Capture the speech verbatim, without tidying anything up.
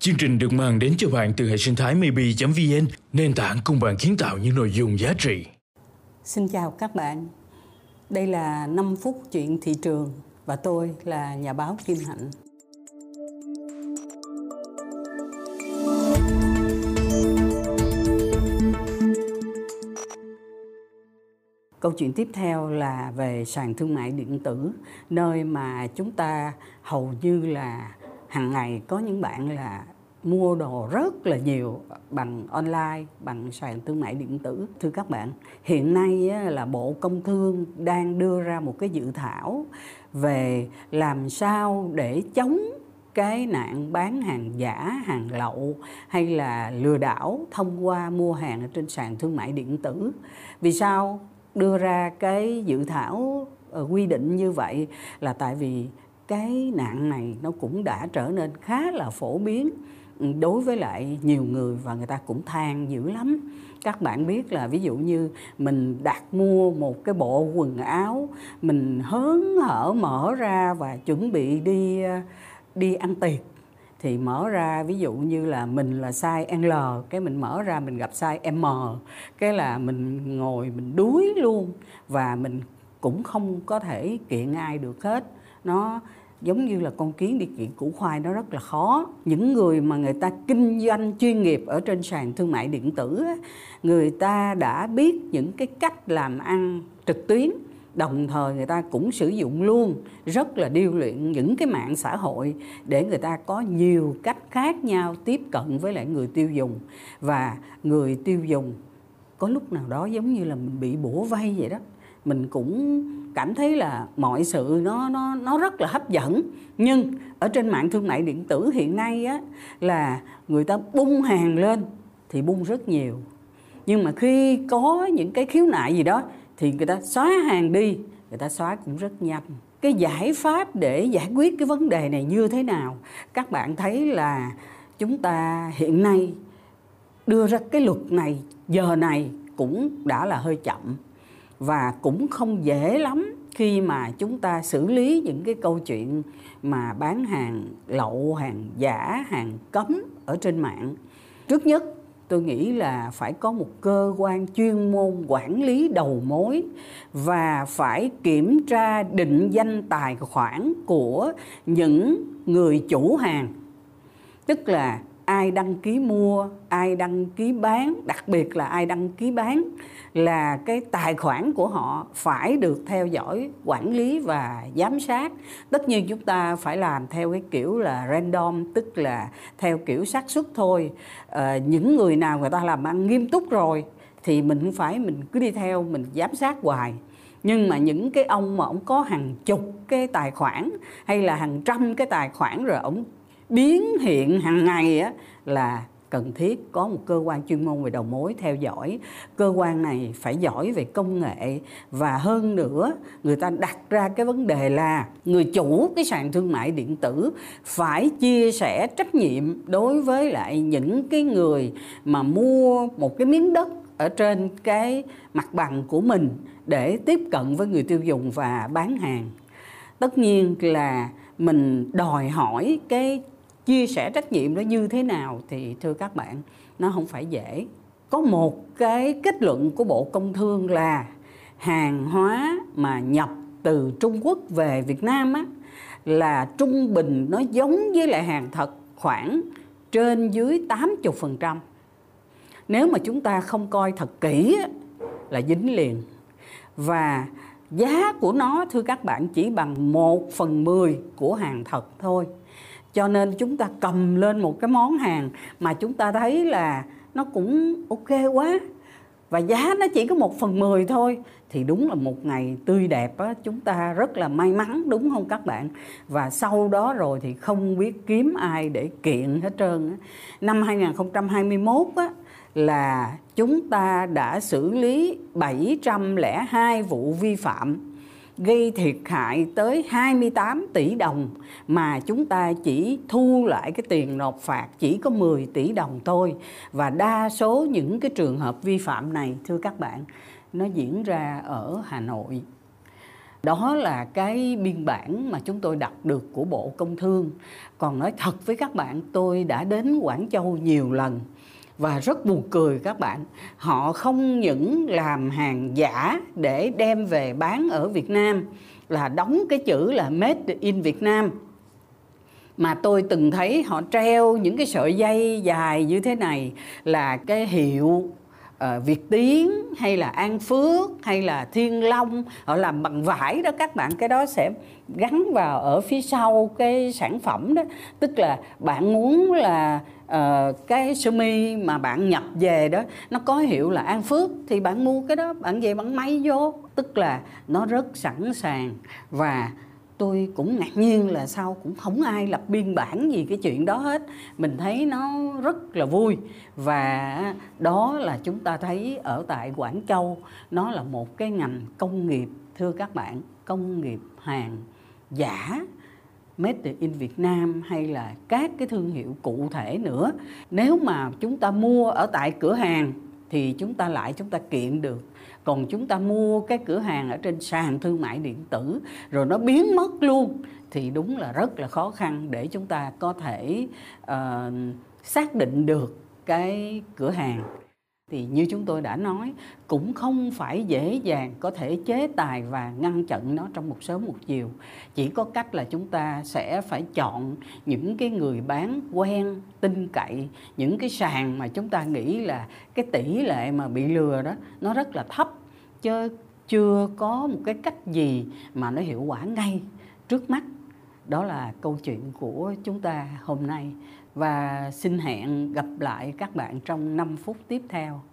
Chương trình được mang đến cho bạn từ hệ sinh thái maybe chấm vn, nền tảng cùng bạn kiến tạo những nội dung giá trị. Xin chào các bạn. Đây là năm phút chuyện thị trường và tôi là nhà báo Kim Hạnh. Câu chuyện tiếp theo là về sàn thương mại điện tử, nơi mà chúng ta hầu như là hàng ngày có những bạn là mua đồ rất là nhiều bằng online, bằng sàn thương mại điện tử. Thưa các bạn, hiện nay là Bộ Công Thương đang đưa ra một cái dự thảo về làm sao để chống cái nạn bán hàng giả, hàng lậu hay là lừa đảo thông qua mua hàng ở trên sàn thương mại điện tử. Vì sao đưa ra cái dự thảo quy định như vậy là tại vì cái nạn này nó cũng đã trở nên khá là phổ biến đối với lại nhiều người và người ta cũng than dữ lắm. Các bạn biết là ví dụ như mình đặt mua một cái bộ quần áo, mình hớn hở mở ra và chuẩn bị đi đi ăn tiệc. Thì mở ra ví dụ như là mình là size L, cái mình mở ra mình gặp size M, cái là mình ngồi mình đuối luôn và mình cũng không có thể kiện ai được hết. Nó giống như là con kiến đi kiện củ khoai, nó rất là khó. Những người mà người ta kinh doanh chuyên nghiệp ở trên sàn thương mại điện tử, người ta đã biết những cái cách làm ăn trực tuyến, đồng thời người ta cũng sử dụng luôn rất là điêu luyện những cái mạng xã hội để người ta có nhiều cách khác nhau tiếp cận với lại người tiêu dùng. Và người tiêu dùng có lúc nào đó giống như là mình bị bủa vây vậy đó, mình cũng cảm thấy là mọi sự nó nó nó rất là hấp dẫn. Nhưng ở trên mạng thương mại điện tử hiện nay á, là người ta bung hàng lên thì bung rất nhiều, nhưng mà khi có những cái khiếu nại gì đó thì người ta xóa hàng đi, người ta xóa cũng rất nhanh. Cái giải pháp để giải quyết cái vấn đề này như thế nào? Các bạn thấy là chúng ta hiện nay đưa ra cái luật này giờ này cũng đã là hơi chậm và cũng không dễ lắm khi mà chúng ta xử lý những cái câu chuyện mà bán hàng lậu, hàng giả, hàng cấm ở trên mạng. Trước nhất, tôi nghĩ là phải có một cơ quan chuyên môn quản lý đầu mối và phải kiểm tra định danh tài khoản của những người chủ hàng. Tức là ai đăng ký mua, ai đăng ký bán, đặc biệt là ai đăng ký bán là cái tài khoản của họ phải được theo dõi, quản lý và giám sát. Tất nhiên chúng ta phải làm theo cái kiểu là random, tức là theo kiểu xác suất thôi. À, những người nào người ta làm ăn nghiêm túc rồi thì mình không phải mình cứ đi theo, mình giám sát hoài. Nhưng mà những cái ông mà ông có hàng chục cái tài khoản hay là hàng trăm cái tài khoản rồi ông biến hiện hàng ngày á, là cần thiết có một cơ quan chuyên môn về đầu mối theo dõi. Cơ quan này phải giỏi về công nghệ và hơn nữa người ta đặt ra cái vấn đề là người chủ cái sàn thương mại điện tử phải chia sẻ trách nhiệm đối với lại những cái người mà mua một cái miếng đất ở trên cái mặt bằng của mình để tiếp cận với người tiêu dùng và bán hàng. Tất nhiên là mình đòi hỏi cái chia sẻ trách nhiệm đó như thế nào thì thưa các bạn, nó không phải dễ. Có một cái kết luận của Bộ Công Thương là hàng hóa mà nhập từ Trung Quốc về Việt Nam á, là trung bình nó giống với lại hàng thật khoảng trên dưới tám mươi phần trăm. Nếu mà chúng ta không coi thật kỹ á, là dính liền. Và giá của nó thưa các bạn chỉ bằng một phần mười của hàng thật thôi. Cho nên chúng ta cầm lên một cái món hàng mà chúng ta thấy là nó cũng ok quá và giá nó chỉ có một phần mười thôi, thì đúng là một ngày tươi đẹp á, chúng ta rất là may mắn đúng không các bạn? Và sau đó rồi thì không biết kiếm ai để kiện hết trơn á. Năm hai không hai mốt á, là chúng ta đã xử lý bảy trăm lẻ hai vụ vi phạm gây thiệt hại tới hai mươi tám tỷ đồng mà chúng ta chỉ thu lại cái tiền nộp phạt chỉ có mười tỷ đồng thôi. Và đa số những cái trường hợp vi phạm này thưa các bạn, nó diễn ra ở Hà Nội. Đó là cái biên bản mà chúng tôi đọc được của Bộ Công Thương. Còn nói thật với các bạn, tôi đã đến Quảng Châu nhiều lần và rất buồn cười các bạn. Họ không những làm hàng giả để đem về bán ở Việt Nam, là đóng cái chữ là Made in Việt Nam, mà tôi từng thấy họ treo những cái sợi dây dài như thế này là cái hiệu uh, Việt Tiến hay là An Phước hay là Thiên Long. Họ làm bằng vải đó các bạn, cái đó sẽ gắn vào ở phía sau cái sản phẩm đó. Tức là bạn muốn là uh, cái sơ mi mà bạn nhập về đó nó có hiệu là An Phước thì bạn mua cái đó, bạn về bạn may vô. Tức là nó rất sẵn sàng. Và tôi cũng ngạc nhiên là sao cũng không ai lập biên bản gì cái chuyện đó hết. Mình thấy nó rất là vui. Và đó là chúng ta thấy ở tại Quảng Châu, nó là một cái ngành công nghiệp, thưa các bạn, công nghiệp hàng giả, Made in Việt Nam hay là các cái thương hiệu cụ thể nữa. Nếu mà chúng ta mua ở tại cửa hàng thì chúng ta lại chúng ta kiện được. Còn chúng ta mua cái cửa hàng ở trên sàn thương mại điện tử rồi nó biến mất luôn thì đúng là rất là khó khăn để chúng ta có thể uh, xác định được cái cửa hàng. Thì như chúng tôi đã nói, cũng không phải dễ dàng có thể chế tài và ngăn chặn nó trong một sớm một chiều. Chỉ có cách là chúng ta sẽ phải chọn những cái người bán quen, tin cậy, những cái sàn mà chúng ta nghĩ là cái tỷ lệ mà bị lừa đó nó rất là thấp, chứ chưa có một cái cách gì mà nó hiệu quả ngay trước mắt. Đó là câu chuyện của chúng ta hôm nay. Và xin hẹn gặp lại các bạn trong năm phút tiếp theo.